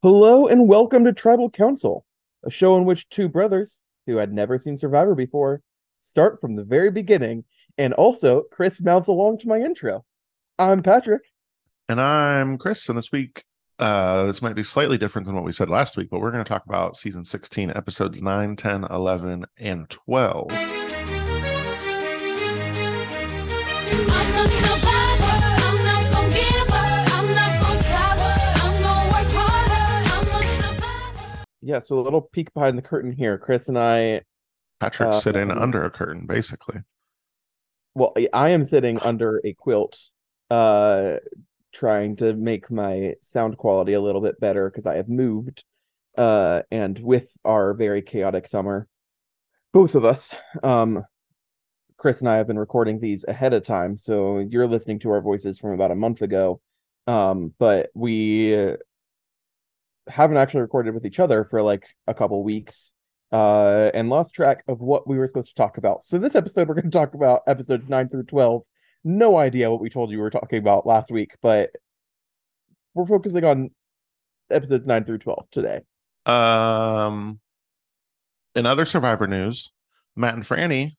Hello and welcome to Tribal Council, a show in which two brothers, who had never seen Survivor before, start from the very beginning, and also Chris mouths along to my intro. I'm Patrick. And I'm Chris, and this week, this might be slightly different than what we said last week, but we're going to talk about Season 16, Episodes 9, 10, 11, and 12. Yeah, so a little peek behind the curtain here. Chris and I... Patrick's sitting under a curtain, basically. Well, I am sitting under a quilt, trying to make my sound quality a little bit better, because I have moved, and with our very chaotic summer, both of us, Chris and I have been recording these ahead of time, so you're listening to our voices from about a month ago, but we... haven't actually recorded with each other for like a couple weeks and lost track of what we were supposed to talk about. So this episode, we're going to talk about episodes 9 through 12. No idea what we told you we were talking about last week, but we're focusing on episodes 9 through 12 today. In other Survivor news, Matt and Franny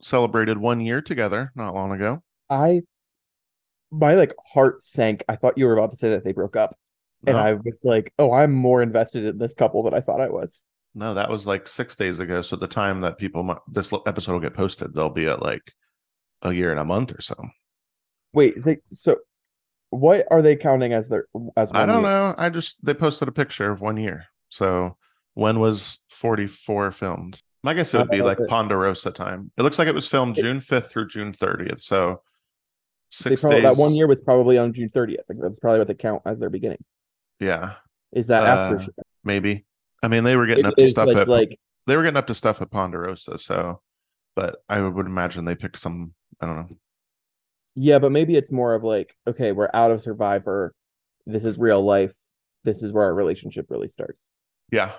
celebrated 1 year together not long ago. My like heart sank. I thought you were about to say that they broke up. And no. I was like, oh, I'm more invested in this couple than I thought I was. No, that was like 6 days ago. So the time that this episode will get posted, they'll be at like a year and a month or so. Wait, so what are they counting as their as 1 year? I don't know. They posted a picture of 1 year. So when was 44 filmed? My guess it would be like Ponderosa time. It looks like it was filmed June 5th through June 30th. So 6 days. That 1 year was probably on June 30th. Like, that's probably what they count as their beginning. Yeah, is that after show? Maybe. I mean, they were getting up to stuff at Ponderosa, so. But I would imagine they picked some. I don't know. Yeah, but maybe it's more of like, okay, we're out of Survivor. This is real life. This is where our relationship really starts. Yeah,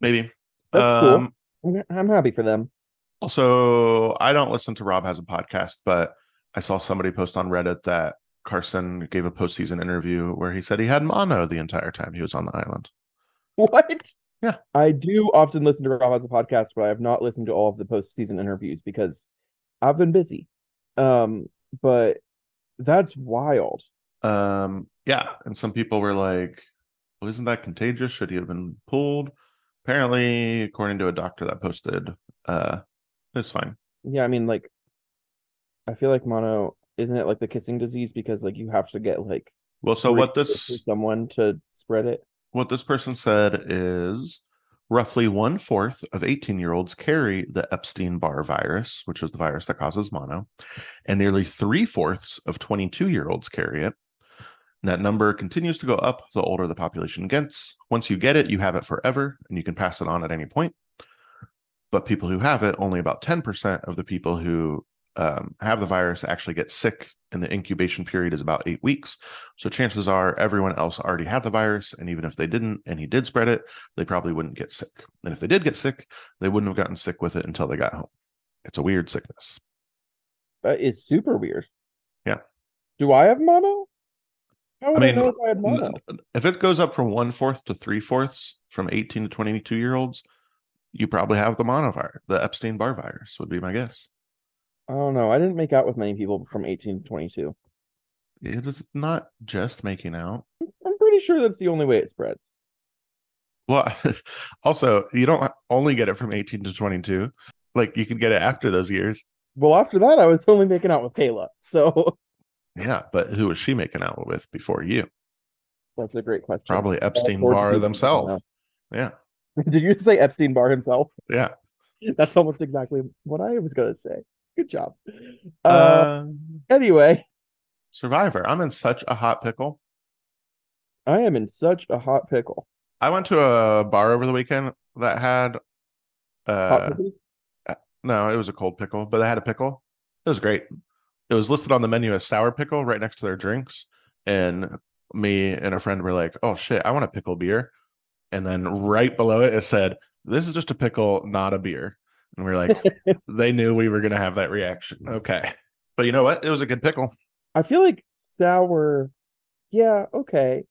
maybe. That's cool. I'm happy for them. Also, I don't listen to Rob Has a Podcast, but I saw somebody post on Reddit that Carson gave a postseason interview where he said he had mono the entire time he was on the island. What? Yeah. I do often listen to Rob Has a Podcast, but I have not listened to all of the postseason interviews because I've been busy. But that's wild. Yeah. And some people were like, well, isn't that contagious? Should he have been pulled? Apparently, according to a doctor that posted, it's fine. Yeah, I mean, like, I feel like mono... Isn't it like the kissing disease? Because like you have to get like someone to spread it. What this person said is roughly 1/4 of 18-year-olds carry the Epstein Barr virus, which is the virus that causes mono, and nearly 3/4 of 22-year-olds carry it. And that number continues to go up the older the population gets. Once you get it, you have it forever, and you can pass it on at any point. But people who have it, only about 10% of the people who have the virus actually get sick, and the incubation period is about 8 weeks. So chances are everyone else already had the virus, and even if they didn't and he did spread it, they probably wouldn't get sick. And if they did get sick, they wouldn't have gotten sick with it until they got home. It's a weird sickness. That is super weird. Yeah. Do I have mono? How would I know if I had mono? If it goes up from 1/4 to 3/4 from 18 to 22 year olds, you probably have the mono virus. The Epstein-Barr virus would be my guess. I don't know. I didn't make out with many people from 18 to 22. It is not just making out. I'm pretty sure that's the only way it spreads. Well, also, you don't only get it from 18 to 22. Like, you can get it after those years. Well, after that, I was only making out with Kayla. So, yeah, but who was she making out with before you? That's a great question. Probably Epstein-Barr themselves. Yeah. Did you say Epstein-Barr himself? Yeah. That's almost exactly what I was going to say. Good job. Anyway. Survivor. I'm in such a hot pickle. I am in such a hot pickle. I went to a bar over the weekend that had... hot pickle? No, it was a cold pickle, but they had a pickle. It was great. It was listed on the menu as sour pickle right next to their drinks. And me and a friend were like, oh shit, I want a pickle beer. And then right below it, it said, this is just a pickle, not a beer. And we were like, they knew we were going to have that reaction. Okay. But you know what? It was a good pickle. I feel like sour. Yeah. Okay.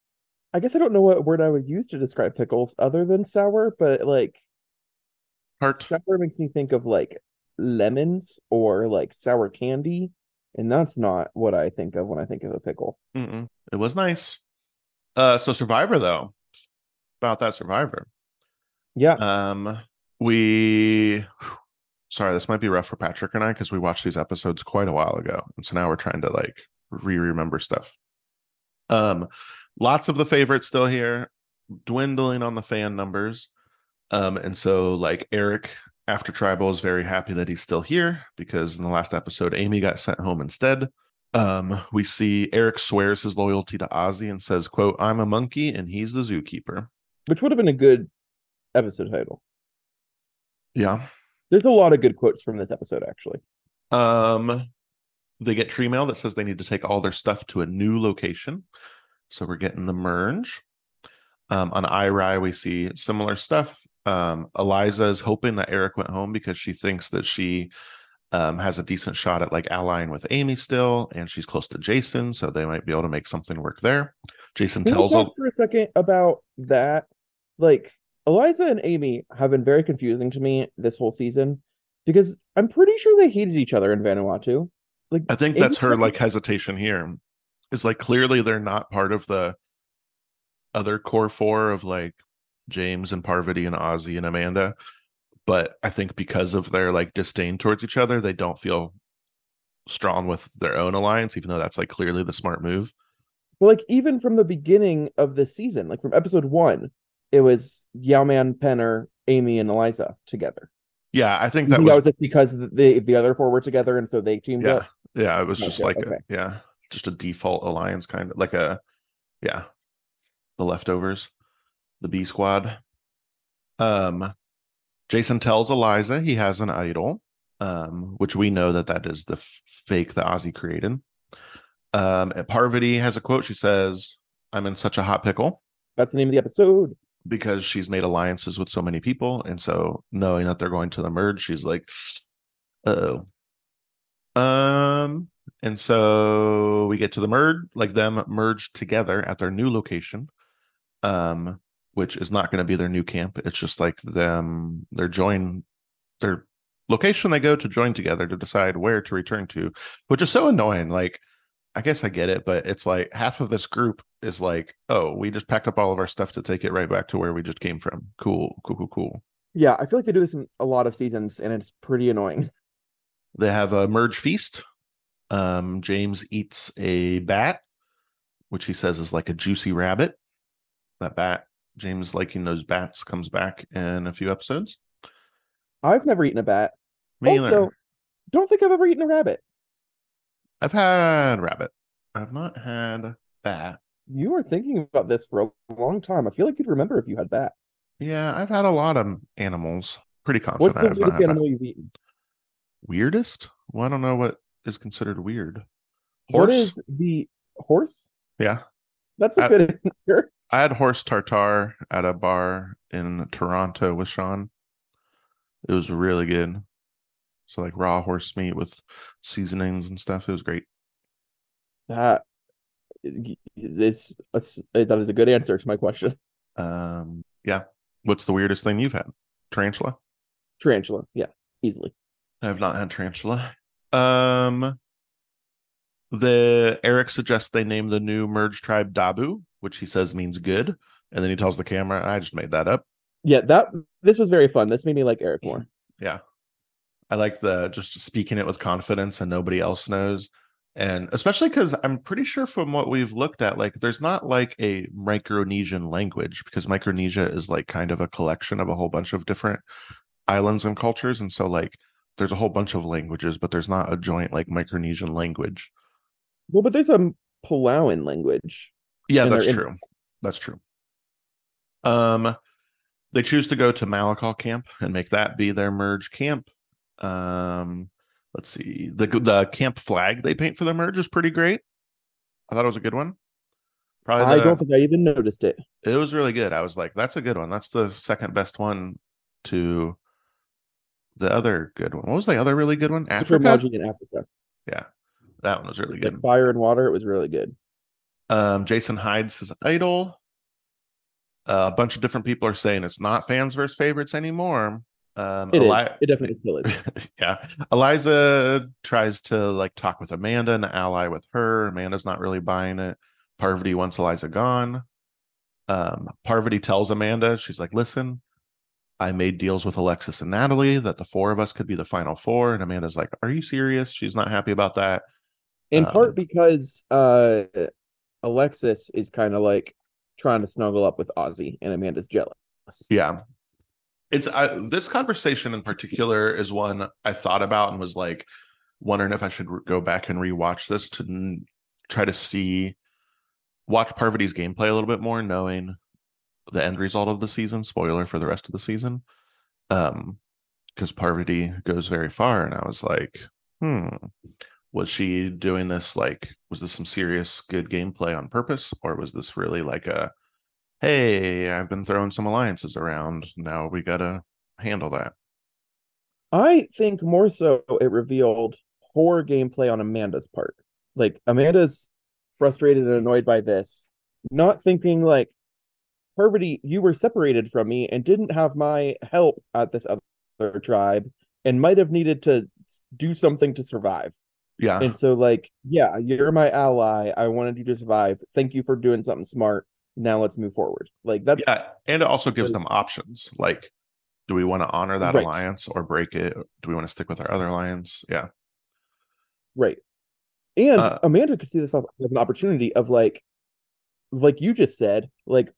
I guess I don't know what word I would use to describe pickles other than sour, but like tart. Sour makes me think of like lemons or like sour candy, and that's not what I think of when I think of a pickle. Mm-mm. It was nice. So Survivor though, about that Survivor. Yeah. Sorry, this might be rough for Patrick and I because we watched these episodes quite a while ago, and so now we're trying to like remember stuff. Lots of the favorites still here, dwindling on the fan numbers. And so like Eric after Tribal is very happy that he's still here because in the last episode Amy got sent home instead. We see Eric swears his loyalty to Ozzy and says, quote, "I'm a monkey and he's the zookeeper," which would have been a good episode title. Yeah, there's a lot of good quotes from this episode actually. They get tree mail that says they need to take all their stuff to a new location. So we're getting the merge. On Irai, we see similar stuff. Eliza is hoping that Eric went home because she thinks that she has a decent shot at like allying with Amy still, and she's close to Jason, so they might be able to make something work there. Jason tells us for a second about that. Like Eliza and Amy have been very confusing to me this whole season because I'm pretty sure they hated each other in Vanuatu. Like, I think that's her like hesitation here. It's like clearly they're not part of the other core four of like James and Parvati and Ozzy and Amanda, but I think because of their like disdain towards each other, they don't feel strong with their own alliance, even though that's like clearly the smart move. Well, like even from the beginning of the season, like from episode 1, it was Yao Man, Penner, Amy, and Eliza together. Yeah, I think that was like because the other four were together, and so they teamed up. Yeah, it was just just a default alliance kind of like the leftovers, the B squad. Jason tells Eliza he has an idol, which we know that is the fake that Ozzy created. And Parvati has a quote. She says, "I'm in such a hot pickle." That's the name of the episode. Because she's made alliances with so many people, and so knowing that they're going to the merge, she's like, "Uh-oh." And so we get to the merge, like them merged together at their new location, which is not going to be their new camp. It's just like them, their location they go to join together to decide where to return to, which is so annoying. Like, I guess I get it, but it's like half of this group is like, oh, we just packed up all of our stuff to take it right back to where we just came from. Cool. Yeah, I feel like they do this in a lot of seasons, and it's pretty annoying. They have a merge feast. James eats a bat, which he says is like a juicy rabbit. That bat, James liking those bats, comes back in a few episodes. I've never eaten a bat. Me also, either. Don't think I've ever eaten a rabbit. I've had rabbit. I've not had bat. You were thinking about this for a long time. I feel like you'd remember if you had bat. Yeah, I've had a lot of animals. Pretty confident. What's the weirdest animal you've eaten? Weirdest? Well, I don't know what is considered weird. Horse? What is the horse? Yeah. That's a good answer. I had horse tartare at a bar in Toronto with Sean. It was really good. So like raw horse meat with seasonings and stuff. It was great. That is a good answer to my question. Yeah. What's the weirdest thing you've had? Tarantula? Tarantula. Yeah, easily. I have not had tarantula. Eric suggests they name the new merge tribe Dabu, which he says means good. And then he tells the camera, I just made that up. Yeah, this was very fun. This made me like Eric more. Yeah. I like the just speaking it with confidence and nobody else knows. And especially because I'm pretty sure from what we've looked at, like there's not like a Micronesian language, because Micronesia is like kind of a collection of a whole bunch of different islands and cultures. And so like there's a whole bunch of languages, but there's not a joint like Micronesian language. Well, but there's a Palauan language. Yeah, that's true. That's true. They choose to go to Malakal camp and make that be their merge camp. Let's see, the camp flag they paint for the merge is pretty great. I thought it was a good one. I don't think I even noticed it. It was really good. I was like, that's a good one. That's the second best one to the other good one. What was the other really good one? Africa. Yeah, that one was really good. Fire and water. It was really good. Jason hides his idol. a bunch of different people are saying it's not fans versus favorites anymore. It definitely still is. Yeah. Eliza tries to talk with Amanda and ally with her. Amanda's not really buying it. Parvati wants Eliza gone. Parvati tells Amanda, she's like, listen, I made deals with Alexis and Natalie that the four of us could be the final four. And Amanda's like, are you serious? She's not happy about that. In part because Alexis is kind of trying to snuggle up with Ozzy, and Amanda's jealous. Yeah. This conversation in particular is one I thought about and was wondering if I should go back and rewatch this to try to watch Parvati's gameplay a little bit more, knowing the end result of the season. Spoiler for the rest of the season, because Parvati goes very far, and I was like, was she doing this? Was this some serious good gameplay on purpose, or was this really a hey, I've been throwing some alliances around, now we gotta handle that? I think more so it revealed poor gameplay on Amanda's part. Amanda's frustrated and annoyed by this, not thinking Parvati, you were separated from me and didn't have my help at this other tribe and might have needed to do something to survive. Yeah. And so yeah, you're my ally. I wanted you to survive. Thank you for doing something smart. Now let's move forward. That's and it also gives them options. Do we want to honor that alliance or break it? Do we want to stick with our other alliance? Yeah. Right. And Amanda could see this as an opportunity of like you just said,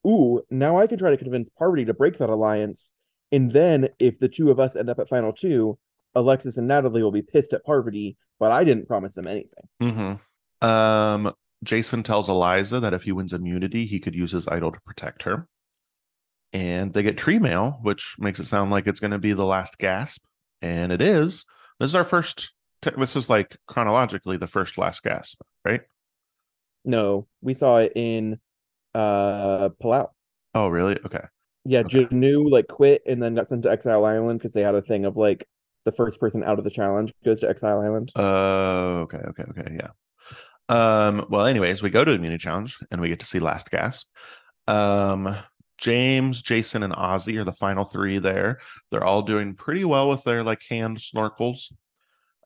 ooh, now I can try to convince Parvati to break that alliance. And then if the two of us end up at Final Two, Alexis and Natalie will be pissed at Parvati, but I didn't promise them anything. Mm-hmm. Jason tells Eliza that if he wins immunity, he could use his idol to protect her. And they get tree mail, which makes it sound like it's going to be the last gasp. And it is. This is our first... This is chronologically the first last gasp, right? No, we saw it in Palau. Oh, really? Okay. Yeah, okay. Janu quit and then got sent to Exile Island because they had a thing of the first person out of the challenge goes to Exile Island. Oh, okay, yeah. Well, anyways, we go to Immunity Challenge and we get to see last gasp. James, Jason, and Ozzy are the final three there. They're all doing pretty well with their hand snorkels.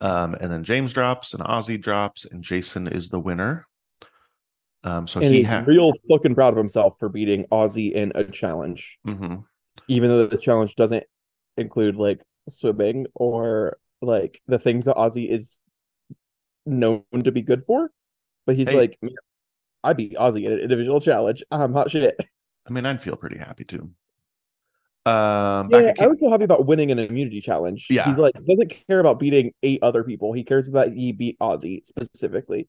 And then James drops, and Ozzy drops, and Jason is the winner. He's real fucking proud of himself for beating Ozzy in a challenge. Mm-hmm. Even though this challenge doesn't include swimming or the things that Ozzy is known to be good for, but he's man, I beat Ozzy in an individual challenge. I'm hot shit. I mean, I'd feel pretty happy too. I would feel happy about winning an immunity challenge. Yeah, he's doesn't care about beating 8 other people. He cares about he beat Ozzy specifically.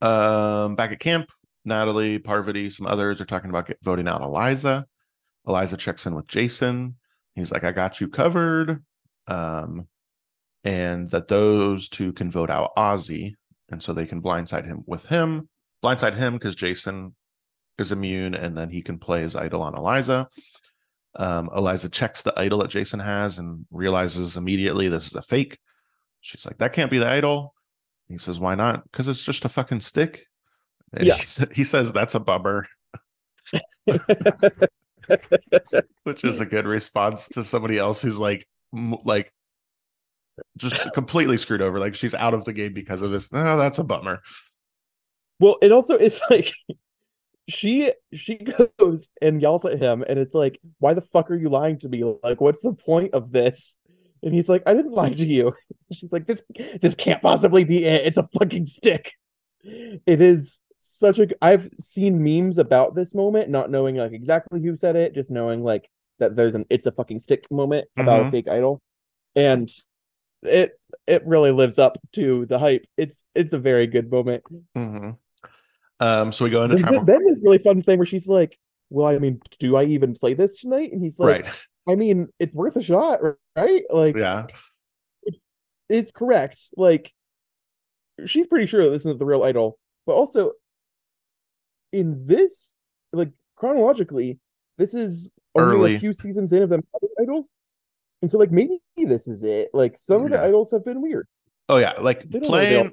Back at camp, Natalie, Parvati, some others are talking about voting out Eliza. Eliza checks in with Jason. He's like, I got you covered. And that those two can vote out Ozzy, and so they can blindside him because Jason is immune, and then he can play his idol on Eliza. Eliza checks the idol that Jason has and realizes immediately this is a fake. She's like, that can't be the idol. He says, why not? Because it's just a fucking stick. And yeah. He says, that's a bummer. Which is a good response to somebody else who's just completely screwed over. She's out of the game because of this. No, that's a bummer. Well, it also is She goes and yells at him, and it's why the fuck are you lying to me? What's the point of this? And he's I didn't lie to you. She's this can't possibly be it. It's a fucking stick. It is such a... I've seen memes about this moment, not knowing exactly who said it, just knowing that there's an it's a fucking stick moment about a fake idol. And it really lives up to the hype. It's a very good moment. Mm-hmm. So we go into tribal. Then this really fun thing where she's like, well, I mean, do I even play this tonight? And he's like, right. I mean, it's worth a shot, right? Yeah. It's correct. She's pretty sure that this isn't the real idol. But also, in this, chronologically, this is only a few seasons in of them having idols. And so, maybe this is it. Some of the idols have been weird. Oh, yeah. Playing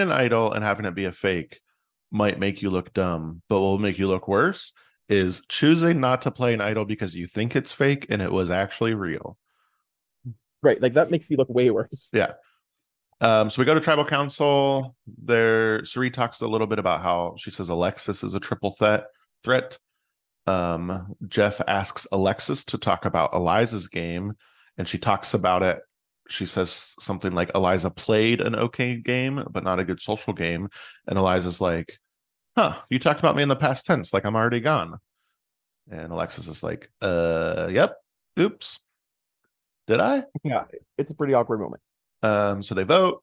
an idol and having it be a fake might make you look dumb, but will make you look worse. is choosing not to play an idol because you think it's fake and it was actually real. Right. Like that makes you look way worse. Yeah. So we go to Tribal Council. There, Cirie talks a little bit about how she says Alexis is a triple threat. Jeff asks Alexis to talk about Eliza's game, and she talks about it. She says something like Eliza played an okay game, but not a good social game. And Eliza's like, huh, you talked about me in the past tense, like I'm already gone. And Alexis is like, yep, oops. Did I? Yeah, it's a pretty awkward moment. So they vote.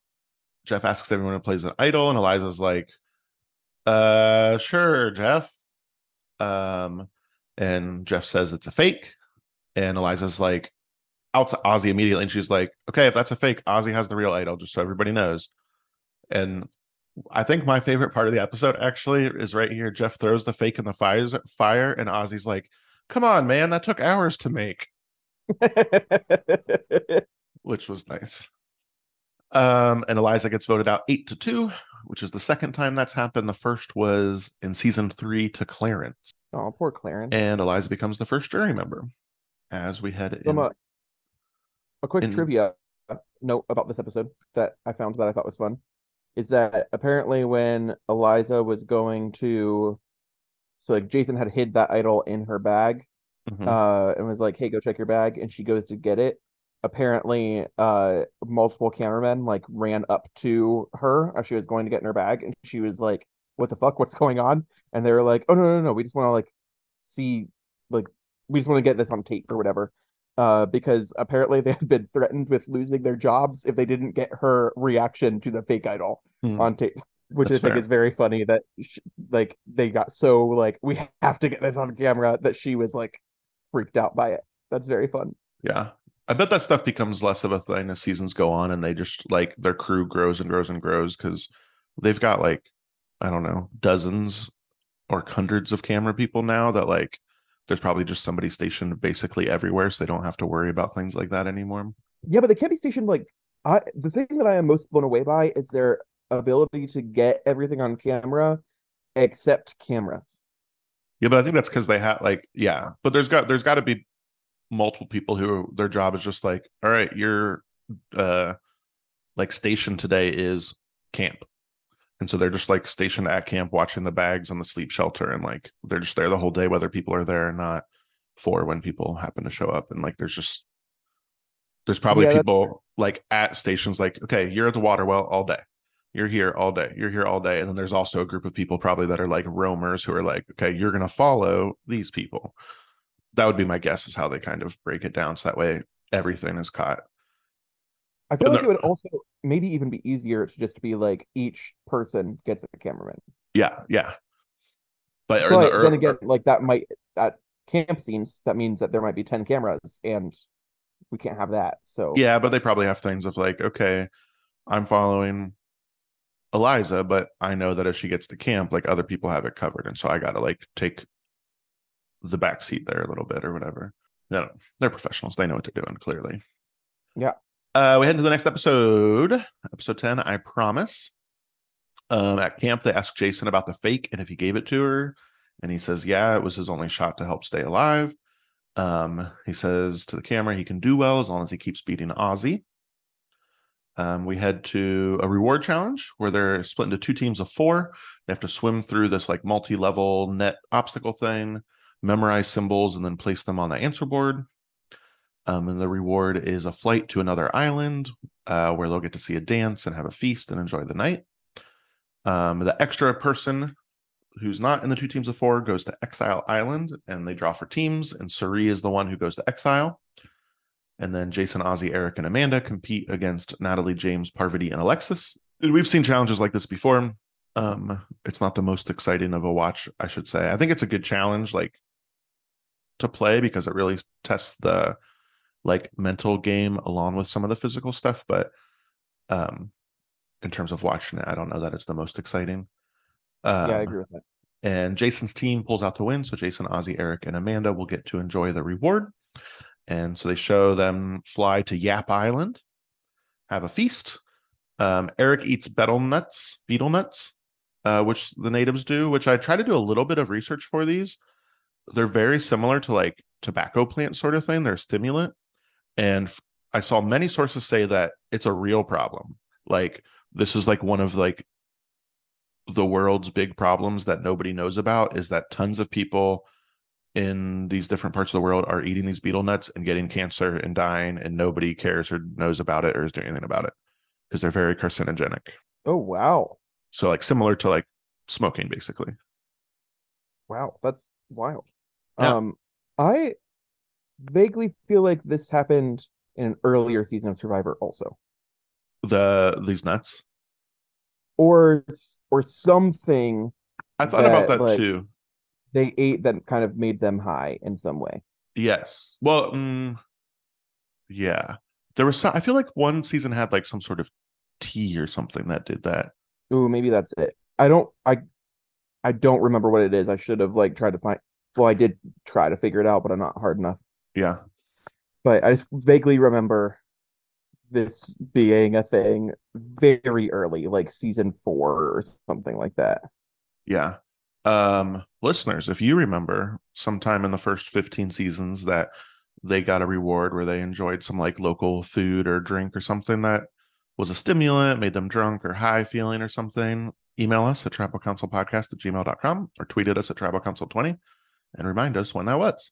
Jeff asks everyone who plays an idol, and Eliza's like, sure, Jeff. And Jeff says it's a fake. And Eliza's like, out to Ozzy immediately, and she's like, okay, if that's a fake, Ozzy has the real idol, just so everybody knows. And I think my favorite part of the episode actually is right here. Jeff throws the fake in the fire, and Ozzy's like, come on, man, that took hours to make. Which was nice. And Eliza gets voted out 8-2, which is the second time that's happened. The first was in season 3 to Clarence. Oh, poor Clarence. And Eliza becomes the first jury member as we head in. A quick trivia note about this episode that I found that I thought was fun is that apparently when Eliza was going to, so like Jason had hid that idol in her bag, and was like, hey, go check your bag. And she goes to get it. Apparently multiple cameramen like ran up to her as she was going to get in her bag. And she was like, what the fuck? What's going on? And they were like, oh, no. We just want to like see, like, we just want to get this on tape or whatever. Because apparently they had been threatened with losing their jobs if they didn't get her reaction to the fake idol on tape, which That's I think fair. Is very funny that she, like they got so like we have to get this on camera that she was like freaked out by it. That's very fun. Yeah, I bet that stuff becomes less of a thing as seasons go on, and they just like their crew grows and grows and grows because they've got like I don't know dozens or hundreds of camera people now that like. There's probably just somebody stationed basically everywhere, so they don't have to worry about things like that anymore. Yeah, but they can't be stationed like... the thing that I am most blown away by is their ability to get everything on camera except cameras. Yeah, but I think that's because they have... like, yeah, but there's got to be multiple people who their job is just like, all right, your like station today is camp. And so they're just like stationed at camp watching the bags on the sleep shelter. And like they're just there the whole day, whether people are there or not, for when people happen to show up. And like there's probably people like at stations like, okay, you're at the water well all day. You're here all day. You're here all day. And then there's also a group of people probably that are like roamers who are like, okay, you're going to follow these people. That would be my guess is how they kind of break it down. So that way everything is caught. I feel like it would also maybe even be easier to just be like each person gets a cameraman. Yeah. But then again, like that camp scenes, that means that there might be 10 cameras and we can't have that. So yeah, but they probably have things of like, okay, I'm following Eliza, but I know that if she gets to camp, like other people have it covered. And so I got to like take the back seat there a little bit or whatever. No, they're professionals. They know what they're doing, clearly. Yeah. We head into the next episode 10, I promise. At camp, they ask Jason about the fake and if he gave it to her. And he says, yeah, it was his only shot to help stay alive. He says to the camera, he can do well as long as he keeps beating Ozzy. We head to a reward challenge where they're split into 2 teams of 4. They have to swim through this like multi-level net obstacle thing, memorize symbols, and then place them on the answer board. And the reward is a flight to another island where they'll get to see a dance and have a feast and enjoy the night. The extra person who's not in the 2 teams of 4 goes to Exile Island, and they draw for teams. And Cirie is the one who goes to Exile. And then Jason, Ozzy, Eric, and Amanda compete against Natalie, James, Parvati, and Alexis. We've seen challenges like this before. It's not the most exciting of a watch, I should say. I think it's a good challenge like to play because it really tests the... like mental game along with some of the physical stuff, but in terms of watching it, I don't know that it's the most exciting. Yeah, I agree with that. And Jason's team pulls out to win, so Jason, Ozzy, Eric, and Amanda will get to enjoy the reward. And so they show them fly to Yap Island, have a feast. Eric eats beetle nuts, which the natives do, which I try to do a little bit of research for these. they're very similar to like tobacco plant sort of thing. They're a stimulant. And I saw many sources say that it's a real problem. Like this is like one of like the world's big problems that nobody knows about, is that tons of people in these different parts of the world are eating these betel nuts and getting cancer and dying, and nobody cares or knows about it or is doing anything about it because they're very carcinogenic. Oh, wow. So like similar to like smoking, basically. Wow, that's wild. Yeah. I vaguely feel like this happened in an earlier season of Survivor also. These nuts? Or something. I thought about that like, too. They ate that kind of made them high in some way. Yes. Well, yeah. There was some, I feel like one season had like some sort of tea or something that did that. Ooh, maybe that's it. I don't remember what it is. I should have like tried to find. Well, I did try to figure it out, but I'm not hard enough. Yeah. But I just vaguely remember this being a thing very early, like season 4 or something like that. Yeah. Listeners, if you remember sometime in the first 15 seasons that they got a reward where they enjoyed some like local food or drink or something that was a stimulant, made them drunk or high feeling or something, email us at tribalcouncilpodcast@gmail.com or tweet at us at tribalcouncil20 and remind us when that was.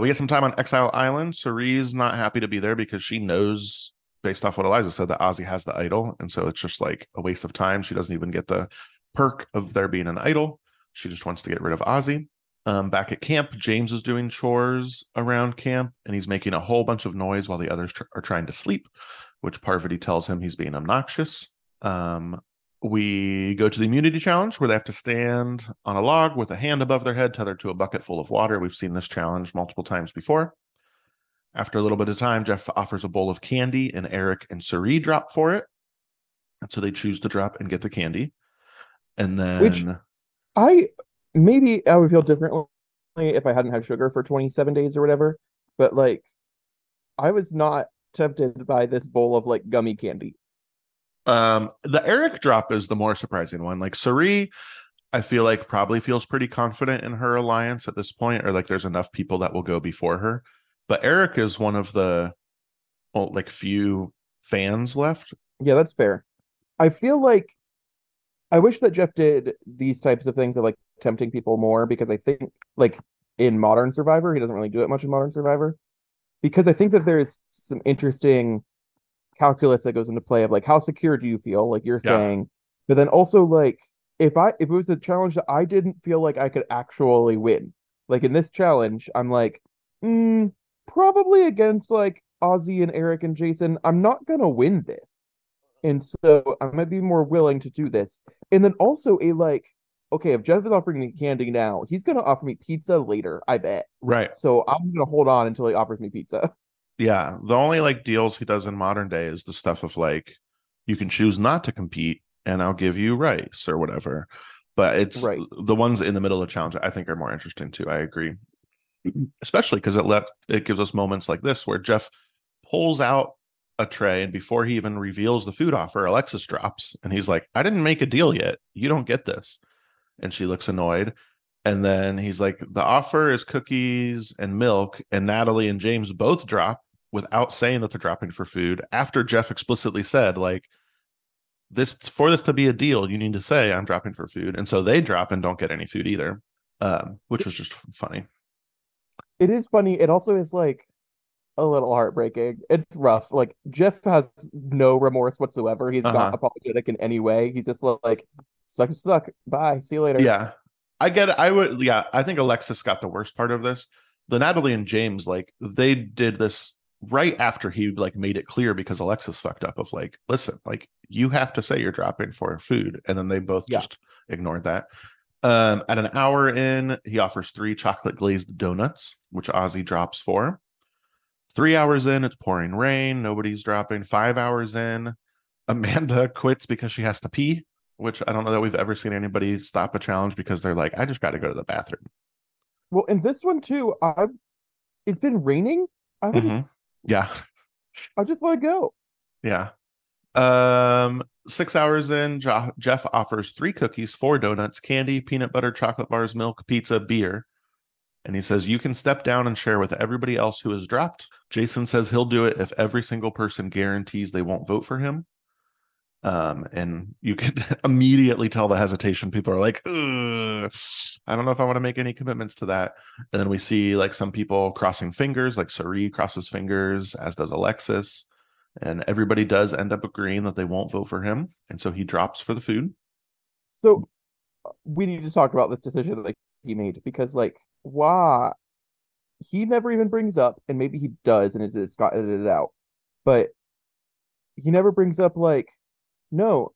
We get some time on Exile Island. Cirie's not happy to be there because she knows, based off what Eliza said, that Ozzy has the idol. And so it's just like a waste of time. She doesn't even get the perk of there being an idol. She just wants to get rid of Ozzy. Back at camp, James is doing chores around camp, and he's making a whole bunch of noise while the others are trying to sleep, which Parvati tells him he's being obnoxious. We go to the immunity challenge where they have to stand on a log with a hand above their head tethered to a bucket full of water. We've seen this challenge multiple times before. After a little bit of time, Jeff offers a bowl of candy, and Eric and Cirie drop for it. And so they choose to drop and get the candy. And then... Which I would feel differently if I hadn't had sugar for 27 days or whatever. But, like, I was not tempted by this bowl of, like, gummy candy. The Eric drop is the more surprising one. Like, Cirie, I feel like probably feels pretty confident in her alliance at this point. Or, like, there's enough people that will go before her. But Eric is one of the like few fans left. Yeah, that's fair. I feel like I wish that Jeff did these types of things of like tempting people more, because I think like in modern Survivor, he doesn't really do it much in modern Survivor, because I think that there is some interesting calculus that goes into play of like, how secure do you feel, like you're saying, but then also like if it was a challenge that I didn't feel like I could actually win, like in this challenge, I'm like, probably against like Ozzy and Eric and Jason, I'm not gonna win this, and so I might be more willing to do this. And then also a like, okay, if Jeff is offering me candy now, he's gonna offer me pizza later, I bet, right? So I'm gonna hold on until he offers me pizza. Yeah, the only like deals he does in modern day is the stuff of like, you can choose not to compete and I'll give you rice or whatever, but it's right. The ones in the middle of the challenge I think are more interesting too. I agree, especially because it gives us moments like this where Jeff pulls out a tray and before he even reveals the food offer, Alexis drops and he's like, I didn't make a deal yet, you don't get this. And she looks annoyed, and then he's like, the offer is cookies and milk, and Natalie and James both drop without saying that they're dropping for food, after Jeff explicitly said like, this, for this to be a deal, you need to say I'm dropping for food. And so they drop and don't get any food either, which was just funny. It is funny. It also is like a little heartbreaking. It's rough. Like Jeff has no remorse whatsoever. He's not apologetic in any way. He's just like, suck. Bye. See you later. Yeah, I get it. I think Alexis got the worst part of this. The Natalie and James, like they did this right after he like made it clear, because Alexis fucked up of like, listen, like you have to say you're dropping for food. And then they both just ignored that. At an hour in, he offers 3 chocolate glazed donuts, which Ozzy drops for. 3 hours in, it's pouring rain. Nobody's dropping. 5 hours in, Amanda quits because she has to pee, which I don't know that we've ever seen anybody stop a challenge because they're like, I just got to go to the bathroom. Well, in this one too, it's been raining. I'll just let it go. Yeah. 6 hours in, Jeff offers 3 cookies, 4 donuts, candy, peanut butter, chocolate bars, milk, pizza, beer. And he says, you can step down and share with everybody else who is dropped. Jason says he'll do it if every single person guarantees they won't vote for him. And you could immediately tell the hesitation. People are like, ugh, I don't know if I want to make any commitments to that. And then we see like some people crossing fingers, like Cirie crosses fingers, as does Alexis. And everybody does end up agreeing that they won't vote for him. And so he drops for the food. So we need to talk about this decision that he made, because like, why? He never even brings up, and maybe he does, and it's got edited out, but he never brings up like, no,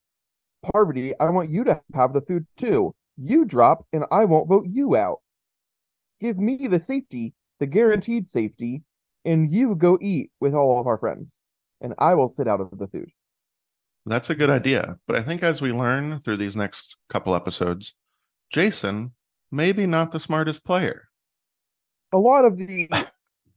Parvati, I want you to have the food too. You drop, and I won't vote you out. Give me the safety, the guaranteed safety, and you go eat with all of our friends, and I will sit out of the food. That's a good idea, but I think as we learn through these next couple episodes, Jason, maybe not the smartest player. A lot of the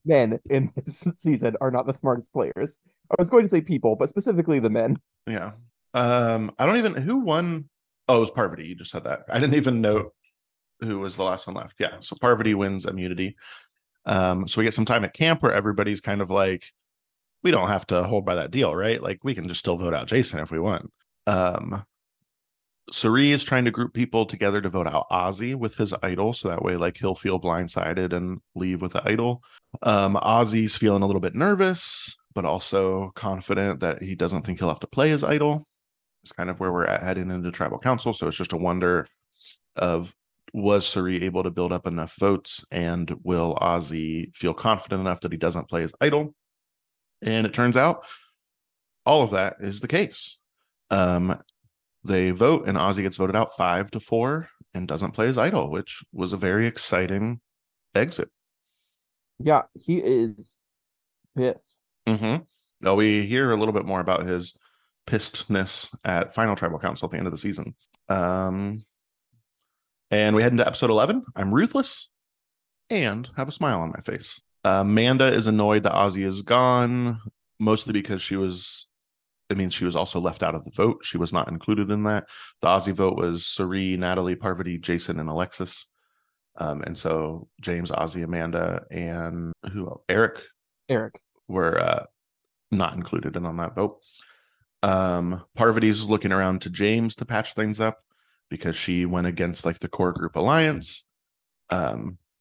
men in this season are not the smartest players. I was going to say people, but specifically the men. Yeah. Who won? Oh, it was Parvati. You just said that. I didn't even know who was the last one left. Yeah. So Parvati wins immunity. So we get some time at camp where everybody's kind of like, we don't have to hold by that deal, right? Like, we can just still vote out Jason if we want. Cirie is trying to group people together to vote out Ozzy with his idol, so that way like he'll feel blindsided and leave with the idol. Ozzy's feeling a little bit nervous, but also confident that he doesn't think he'll have to play his idol. It's kind of where we're at heading into Tribal Council, so it's just a wonder of, was Cirie able to build up enough votes, and will Ozzy feel confident enough that he doesn't play his idol? And it turns out all of that is the case. They vote, and Ozzy gets voted out 5-4 and doesn't play his idol, which was a very exciting exit. Yeah, he is pissed. Mm-hmm. Now we hear a little bit more about his pissedness at Final Tribal Council at the end of the season. And we head into episode 11. I'm ruthless and have a smile on my face. Amanda is annoyed that Ozzy is gone, mostly because she was also left out of the vote. She was not included in that. The Ozzy vote was Cirie, Natalie, Parvati, Jason, and Alexis. And so James, Ozzy, Amanda, and who else? Eric were not included in on that vote. Parvati's looking around to James to patch things up because she went against like the core group alliance.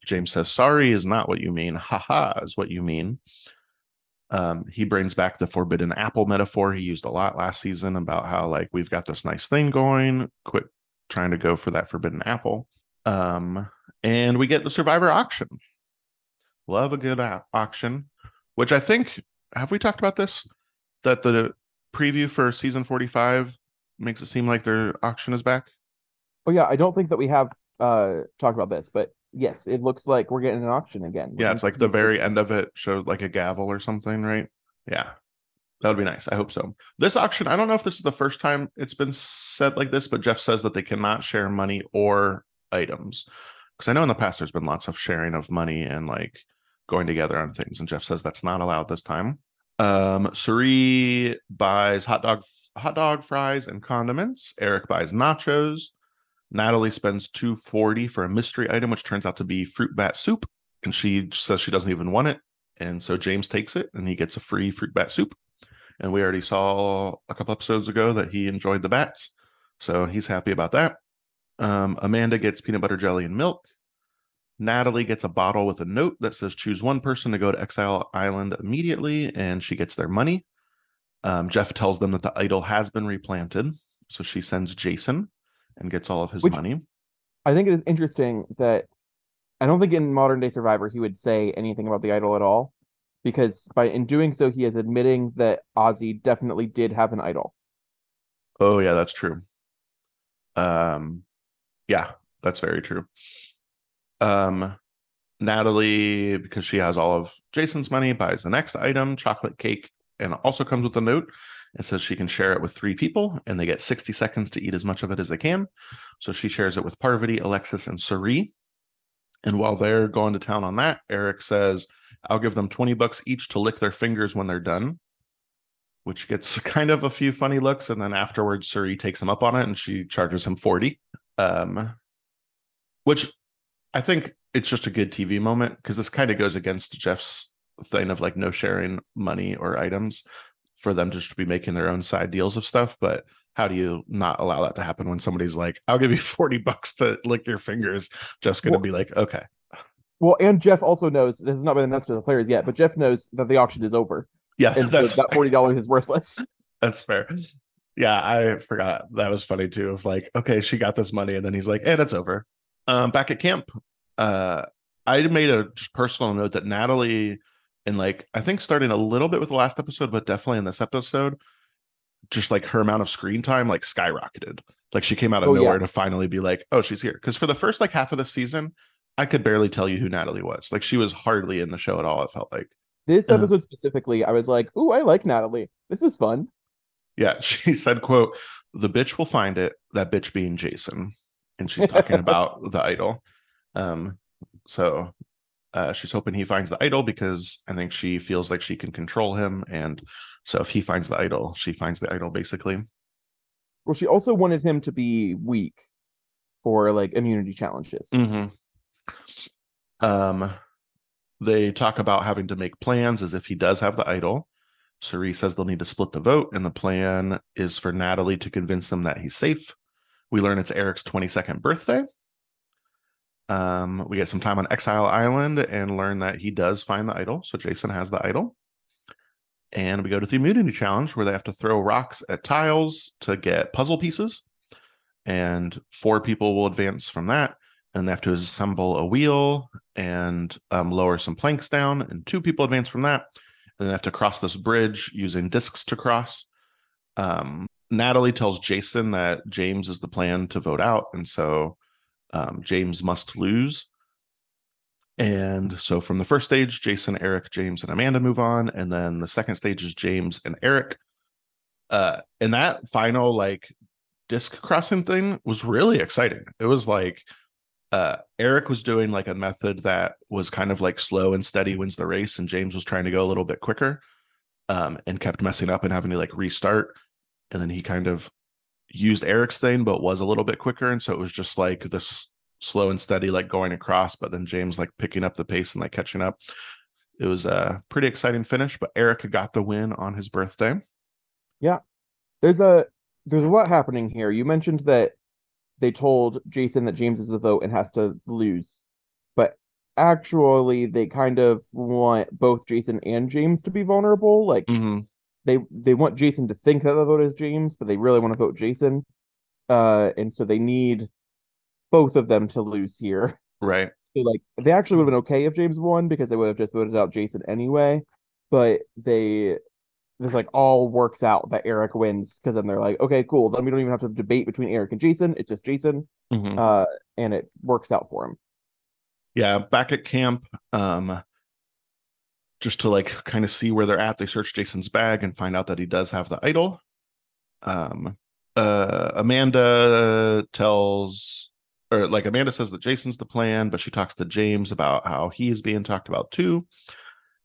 James says, sorry is not what you mean. Haha is what you mean. He brings back the forbidden apple metaphor he used a lot last season about how like we've got this nice thing going, quit trying to go for that forbidden apple. And we get the Survivor auction. Love a good auction, which I think, have we talked about this? That the preview for season 45 makes it seem like their auction is back. Oh yeah, I don't think that we have talked about this, but yes, it looks like we're getting an auction again. Yeah, it's like the very end of it showed like a gavel or something, right? Yeah, that would be nice. I hope so. This auction, I don't know if this is the first time it's been said like this, but Jeff says that they cannot share money or items. Because I know in the past there's been lots of sharing of money and like going together on things. And Jeff says that's not allowed this time. Cirie buys hot dog fries and condiments. Eric buys nachos. Natalie spends $240 for a mystery item, which turns out to be fruit bat soup, and she says she doesn't even want it, and so James takes it, and he gets a free fruit bat soup, and we already saw a couple episodes ago that he enjoyed the bats, so he's happy about that. Amanda gets peanut butter jelly and milk. Natalie gets a bottle with a note that says choose one person to go to Exile Island immediately, and she gets their money. Jeff tells them that the idol has been replanted, so she sends Jason and gets all of his money. I think it is interesting that I don't think in modern day Survivor he would say anything about the idol at all, because in doing so he is admitting that Ozzy definitely did have an idol. Oh yeah, that's true. Yeah, that's very true. Natalie, because she has all of Jason's money, buys the next item, chocolate cake, and it also comes with a note. It says she can share it with 3 people, and they get 60 seconds to eat as much of it as they can. So she shares it with Parvati, Alexis, and Cirie. And while they're going to town on that, Eric says, I'll give them $20 each to lick their fingers when they're done, which gets kind of a few funny looks. And then afterwards, Cirie takes him up on it, and she charges him $40, which I think it's just a good TV moment, because this kind of goes against Jeff's thing of like no sharing money or items, for them to just be making their own side deals of stuff. But how do you not allow that to happen when somebody's like, I'll give you $40 to lick your fingers? Jeff's going to be like, okay. Well, and Jeff also knows, this has not been announced to the players yet, but Jeff knows that the auction is over. Yeah, and that's so that $40 is worthless. That's fair. Yeah, I forgot. That was funny too, of like, okay, she got this money, and then he's like, hey, that's over. Back at camp, I made a personal note that Natalie, and like, I think starting a little bit with the last episode, but definitely in this episode, just like her amount of screen time like skyrocketed. Like she came out of nowhere to finally be like, oh, she's here. Because for the first like half of the season, I could barely tell you who Natalie was. Like she was hardly in the show at all, it felt like. This episode specifically, I was like, ooh, I like Natalie. This is fun. Yeah, she said, quote, the bitch will find it, that bitch being Jason. And she's talking about the idol. So she's hoping he finds the idol, because I think she feels like she can control him. And so if he finds the idol, she finds the idol, basically. Well, she also wanted him to be weak for like immunity challenges. They talk about having to make plans as if he does have the idol. Cirie says they'll need to split the vote, and the plan is for Natalie to convince them that he's safe. We learn it's Eric's 22nd birthday. We get some time on Exile Island and learn that he does find the idol. So Jason has the idol. And we go to the immunity challenge, where they have to throw rocks at tiles to get puzzle pieces. And 4 people will advance from that. And they have to assemble a wheel and lower some planks down. And 2 people advance from that. And they have to cross this bridge using discs to cross. Natalie tells Jason that James is the plan to vote out. And so James must lose. And so from the first stage, Jason, Eric, James, and Amanda move on. And then the second stage is James and Eric. And that final like disc crossing thing was really exciting. It was like Eric was doing like a method that was kind of like slow and steady wins the race. And James was trying to go a little bit quicker and kept messing up and having to like restart. And then he kind of used Eric's thing, but was a little bit quicker. And so it was just like this slow and steady, like going across, but then James like picking up the pace and like catching up. It was a pretty exciting finish, but Eric got the win on his birthday. Yeah. There's a lot happening here. You mentioned that they told Jason that James is the vote and has to lose, but actually they kind of want both Jason and James to be vulnerable. Like, They want Jason to think that the vote is James, but they really want to vote Jason. And so they need both of them to lose here. Right. So like they actually would have been okay if James won, because they would have just voted out Jason anyway. But this like all works out that Eric wins, because then they're like, okay, cool. Then we don't even have to debate between Eric and Jason. It's just Jason. And it works out for him. Yeah, back at camp, just to like kind of see where they're at, they search Jason's bag and find out that he does have the idol. Amanda says that Jason's the plan, but she talks to James about how he is being talked about too.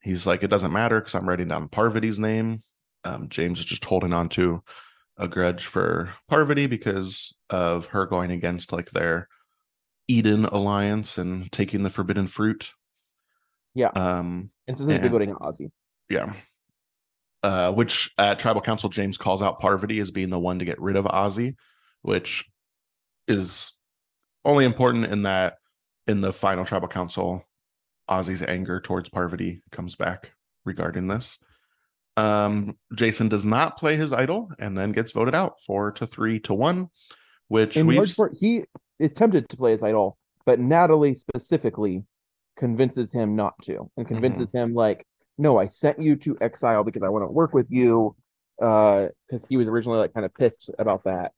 He's like, it doesn't matter because I'm writing down Parvati's name. James is just holding on to a grudge for Parvati because of her going against like their Eden alliance and taking the forbidden fruit. Yeah. And so they're voting on Ozzy. Yeah. Which at Tribal Council, James calls out Parvati as being the one to get rid of Ozzy, which is only important in that in the final Tribal Council, Ozzy's anger towards Parvati comes back regarding this. Jason does not play his idol and then gets voted out 4-3-1, which in large part, he is tempted to play his idol, but Natalie specifically convinces him not to, and convinces him like, no, I sent you to exile because I want to work with you, because he was originally like kind of pissed about that,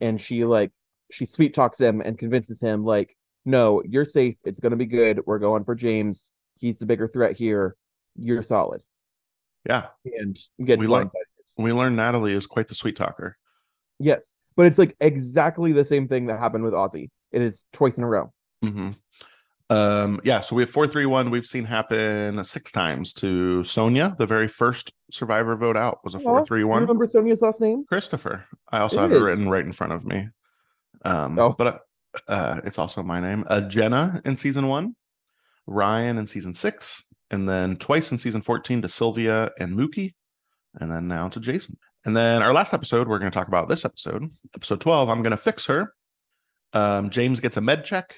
and she sweet talks him and convinces him like, no, you're safe, it's gonna be good, we're going for James, he's the bigger threat here, you're solid. Yeah. And we learn Natalie is quite the sweet talker. Yes, but it's like exactly the same thing that happened with Ozzy. It is twice in a row. So we have 4-3-1. We've seen happen 6 times to Sonia. The very first Survivor vote out was a 4-3-1. You remember Sonia's last name? Christopher. I also have it written right in front of me. But it's also my name. Jenna in season 1. Ryan in season 6, and then twice in season 14 to Sylvia and Mookie, and then now to Jason. And then our last episode, we're going to talk about this episode, episode 12, I'm Going to Fix Her. James gets a med check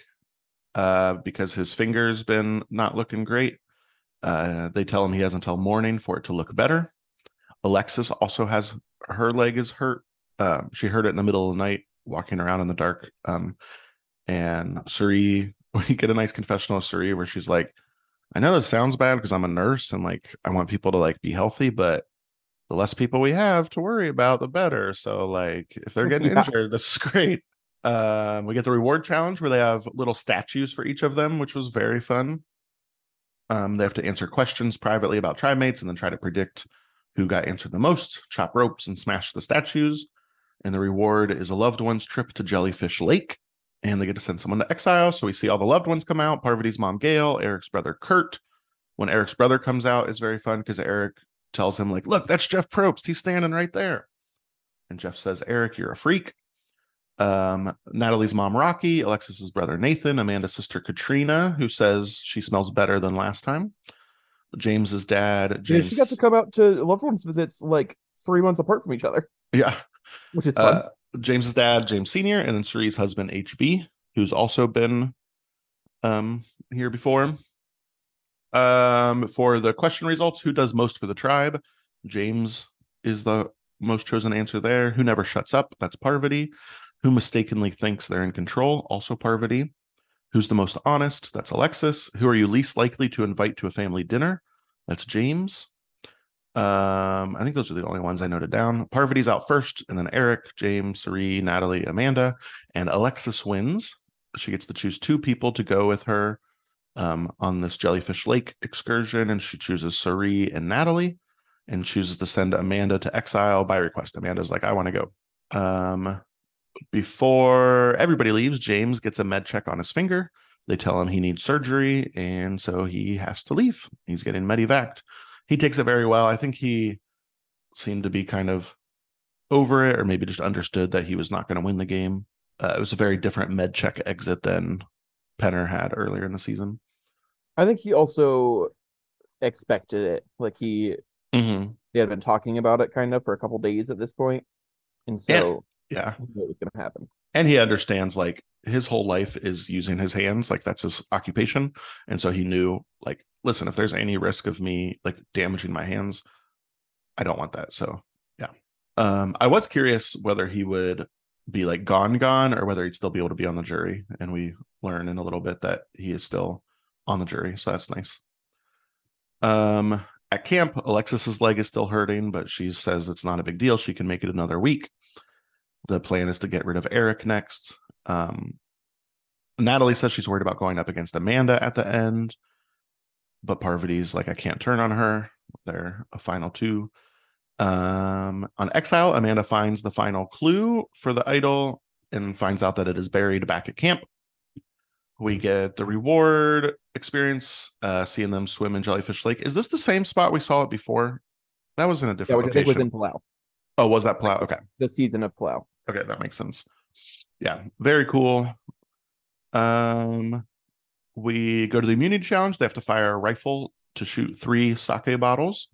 because his finger's been not looking great. They tell him he has until morning for it to look better. Alexis also has, her leg is hurt. She hurt it in the middle of the night, walking around in the dark. And Cirie, we get a nice confessional of Cirie where she's like, I know this sounds bad because I'm a nurse and like I want people to like be healthy, but the less people we have to worry about, the better. So like if they're getting injured, this is great. We get the reward challenge where they have little statues for each of them, which was very fun. They have to answer questions privately about tribe mates and then try to predict who got answered the most, chop ropes and smash the statues. And the reward is a loved one's trip to Jellyfish Lake. And they get to send someone to exile. So we see all the loved ones come out. Parvati's mom, Gail, Eric's brother, Kurt. When Eric's brother comes out, it's very fun because Eric tells him, like, look, that's Jeff Probst. He's standing right there. And Jeff says, Eric, you're a freak. Natalie's mom, Rocky. Alexis's brother, Nathan. Amanda's sister, Katrina, who says she smells better than last time. James's dad, James. Yeah, she got to come out to loved ones visits like 3 months apart from each other. Yeah. Which is fun. James's dad, James Sr., and then Cerie's husband, HB, who's also been here before. For the question results, who does most for the tribe? James is the most chosen answer there. Who never shuts up? That's Parvati. Who mistakenly thinks they're in control? Also Parvati. Who's the most honest? That's Alexis. Who are you least likely to invite to a family dinner? That's James. I think those are the only ones I noted down. Parvati's out first, and then Eric, James, Cirie, Natalie, Amanda, and Alexis wins. She gets to choose 2 people to go with her on this Jellyfish Lake excursion, and she chooses Cirie and Natalie and chooses to send Amanda to exile by request. Amanda's like, I want to go. Before everybody leaves, James gets a med check on his finger. They tell him he needs surgery, and so he has to leave. He's getting medevaced. He takes it very well. I think he seemed to be kind of over it, or maybe just understood that he was not going to win the game. It was a very different med check exit than Penner had earlier in the season. I think he also expected it. Like they had been talking about it kind of for a couple days at this point. And so he knew it was going to happen. And he understands like his whole life is using his hands. Like that's his occupation. And so he knew like, listen, if there's any risk of me like damaging my hands, I don't want that. So yeah. I was curious whether he would be like gone or whether he'd still be able to be on the jury. And we learn in a little bit that he is still on the jury. So that's nice. At camp, Alexis's leg is still hurting, but she says it's not a big deal. She can make it another week. The plan is to get rid of Eric next. Natalie says she's worried about going up against Amanda at the end. But Parvati's like, I can't turn on her. They're a final 2. On exile, Amanda finds the final clue for the idol and finds out that it is buried back at camp. We get the reward experience, seeing them swim in Jellyfish Lake. Is this the same spot we saw it before? That was in a different location. I think it was in Palau. Oh, was that Palau? Okay. The season of Palau. Okay, that makes sense. Yeah, very cool. We go to the immunity challenge. They have to fire a rifle to shoot 3 sake bottles.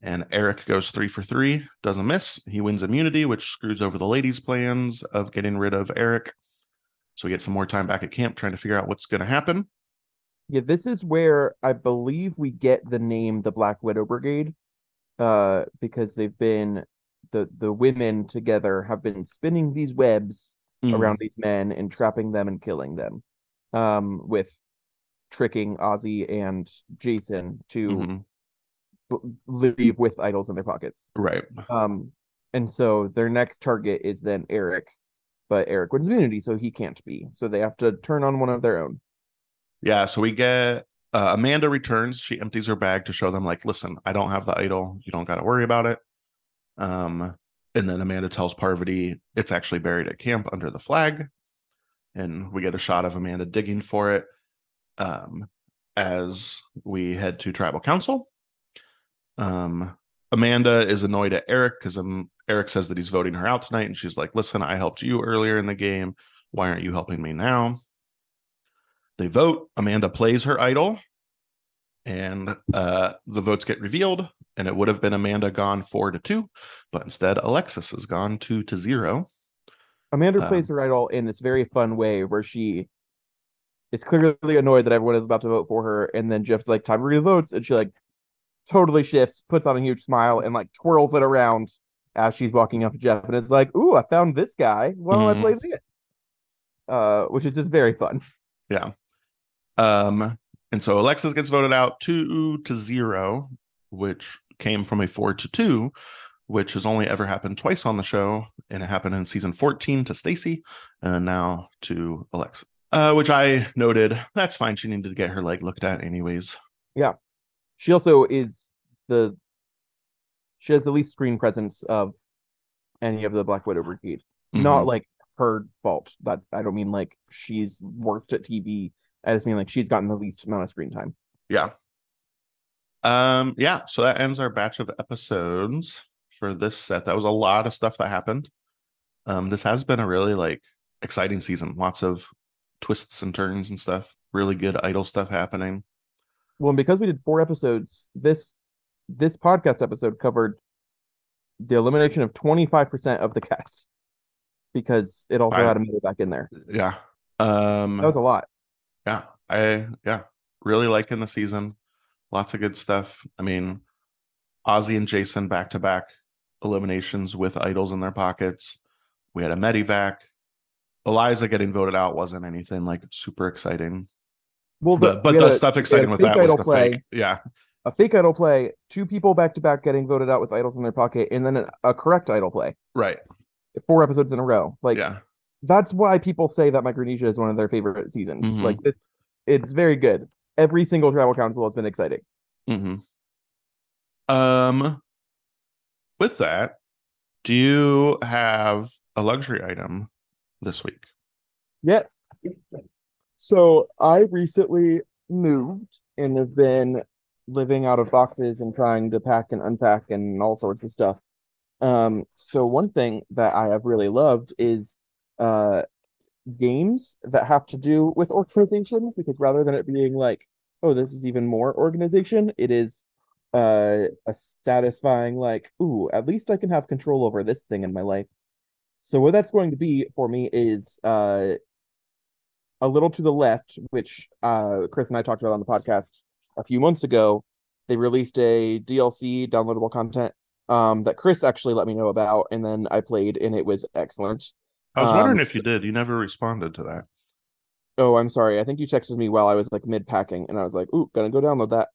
And Eric goes 3 for 3, doesn't miss. He wins immunity, which screws over the ladies' plans of getting rid of Eric. So we get some more time back at camp trying to figure out what's going to happen. Yeah, this is where I believe we get the name the Black Widow Brigade, because they've been, the women together have been spinning these webs around these men and trapping them and killing them. With tricking Ozzy and Jason to leave with idols in their pockets. Right. And so their next target is then Eric, but Eric wins immunity, so he can't be. So they have to turn on one of their own. Yeah, so we get Amanda returns. She empties her bag to show them, like, listen, I don't have the idol. You don't got to worry about it. And then Amanda tells Parvati it's actually buried at camp under the flag. And we get a shot of Amanda digging for it as we head to Tribal Council. Amanda is annoyed at Eric because Eric says that he's voting her out tonight. And she's like, listen, I helped you earlier in the game. Why aren't you helping me now? They vote. Amanda plays her idol, and the votes get revealed. And it would have been Amanda gone 4-2, but instead Alexis has gone 2-0. Amanda plays her idol in this very fun way where she is clearly annoyed that everyone is about to vote for her, and then Jeff's like, time to read the votes, and she like totally shifts, puts on a huge smile, and like twirls it around as she's walking up to Jeff, and it's like, ooh, I found this guy. Why don't I play this? Which is just very fun. Yeah. And so Alexis gets voted out 2-0, which came from a 4-2, which has only ever happened twice on the show, and it happened in season 14 to Stacy, and now to Alexis. Which I noted, that's fine. She needed to get her leg looked at anyways. Yeah. She also is the... She has the least screen presence of any of the Black Widow brigade. Mm-hmm. Not like her fault. That I don't mean like she's worst at TV. I just mean like she's gotten the least amount of screen time. Yeah. Yeah. So that ends our batch of episodes for this set. That was a lot of stuff that happened. This has been a really like exciting season. Lots of twists and turns and stuff. Really good idol stuff happening. Well, and because we did 4 episodes, this podcast episode covered the elimination of 25% of the cast, because it also had Amanda back in there. Yeah. That was a lot. Yeah. I really liking the season. Lots of good stuff. I mean, Ozzy and Jason back-to-back eliminations with idols in their pockets. We had a medevac. Eliza getting voted out wasn't anything like super exciting. Well, the stuff exciting with that was the fake. Yeah. A fake idol play, 2 people back-to-back getting voted out with idols in their pocket, and then a correct idol play. Right. 4 episodes in a row. Like, yeah. That's why people say that Micronesia is one of their favorite seasons. Mm-hmm. Like, this, it's very good. Every single Tribal Council has been exciting. Mm-hmm. With that, do you have a luxury item this week? Yes. So, I recently moved and have been living out of boxes and trying to pack and unpack and all sorts of stuff. So one thing that I have really loved is games that have to do with organization, because rather than it being like, oh, this is even more organization, it is a satisfying like, ooh, at least I can have control over this thing in my life. So what that's going to be for me is A Little to the Left, which Chris and I talked about on the podcast a few months ago. They released a DLC, downloadable content, that Chris actually let me know about, and then I played, and it was excellent. I was wondering if you did. You never responded to that. Oh, I'm sorry. I think you texted me while I was like mid-packing, and I was like, ooh, gonna go download that.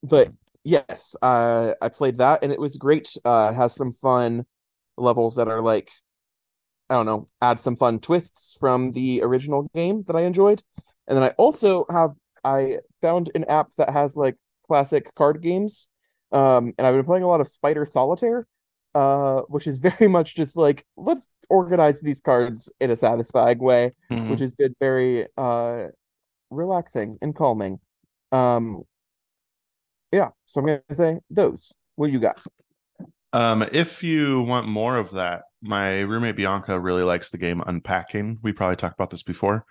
But yes, I played that, and it was great. It has some fun levels that are like, I don't know, add some fun twists from the original game that I enjoyed. And then I found an app that has like classic card games, and I've been playing a lot of Spider Solitaire, which is very much just like, let's organize these cards in a satisfying way, mm-hmm. which has been very relaxing and calming. Yeah, so I'm going to say those. What do you got? If you want more of that, my roommate Bianca really likes the game Unpacking. We probably talked about this before,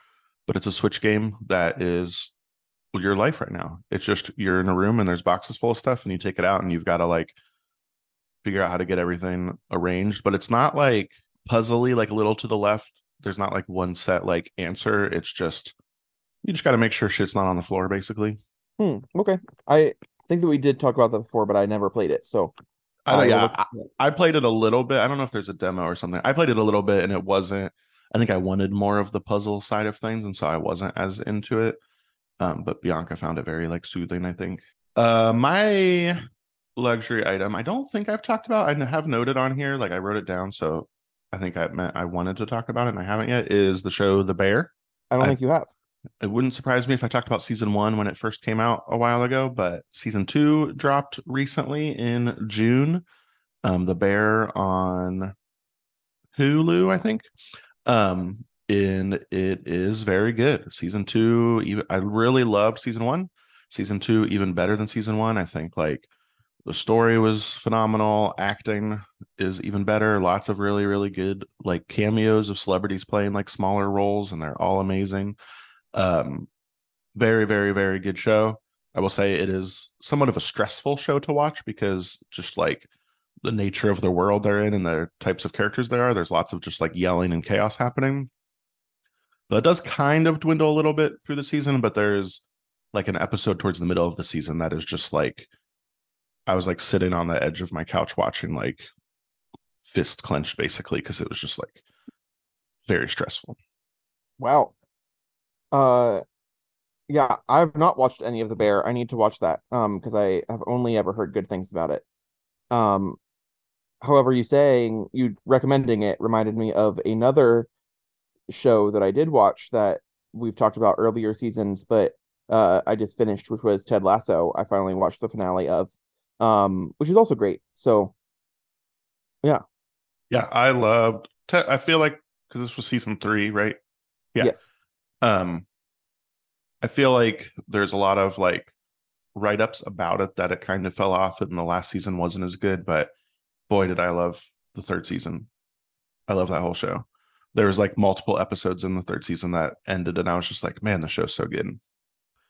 but it's a Switch game that is your life right now. It's just you're in a room and there's boxes full of stuff, and you take it out and you've got to like figure out how to get everything arranged. But it's not like puzzly, like A Little to the Left. There's not like one set like answer. It's just you just got to make sure shit's not on the floor, basically. Okay, I think that we did talk about that before, but I never played it. So I played it a little bit. I don't know if there's a demo or something. I played it a little bit, and it wasn't. I think I wanted more of the puzzle side of things, and so I wasn't as into it. But Bianca found it very like soothing, I think. My luxury item, I don't think I've talked about. I have noted on here, like I wrote it down, so I think I meant I wanted to talk about it, and I haven't yet. Is the show The Bear? I don't think you have. It wouldn't surprise me if I talked about season 1 when it first came out a while ago, but season 2 dropped recently in June. The Bear on Hulu, I think. And it is very good. Season 2, I really loved season 1. Season 2 even better than season 1. I think like The story was phenomenal. Acting is even better. Lots of really, really good like cameos of celebrities playing like smaller roles, and they're all amazing. Very, very, very good show. I will say it is somewhat of a stressful show to watch because just like the nature of the world they're in and the types of characters there are, there's lots of just like yelling and chaos happening. That does kind of dwindle a little bit through the season, but there's like an episode towards the middle of the season that is just like, I was like sitting on the edge of my couch watching, like fist clenched basically, because it was just like very stressful. Wow. Yeah, I've not watched any of The Bear. I need to watch that because I have only ever heard good things about it. However, you recommending it reminded me of another show that I did watch that we've talked about earlier seasons, but I just finished, which was Ted Lasso. I finally watched the finale of, which is also great. So, yeah. Yeah, I loved Ted. I feel like, because this was season 3, right? Yeah. Yes. I feel like there's a lot of like write-ups about it that it kind of fell off and the last season wasn't as good, but boy, did I love the 3rd season. I love that whole show. There was like multiple episodes in the 3rd season that ended and I was just like, man, the show's so good.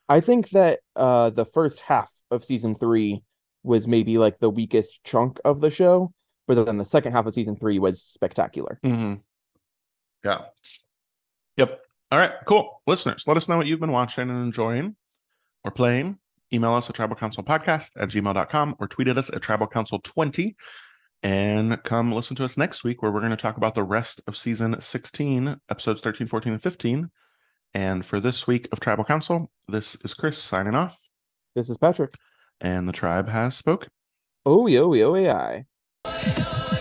I think that the first half of season 3 was maybe like the weakest chunk of the show, but then the second half of season 3 was spectacular. Mm-hmm. Yeah. Yep. All right, cool. Listeners, let us know what you've been watching and enjoying or playing. Email us at tribalcouncilpodcast@gmail.com or tweet at us at tribalcouncil20. And come listen to us next week where we're going to talk about the rest of season 16, episodes 13, 14, and 15. And for this week of Tribal Council, this is Chris signing off. This is Patrick. And the tribe has spoken. Oh, yo, yo, AI.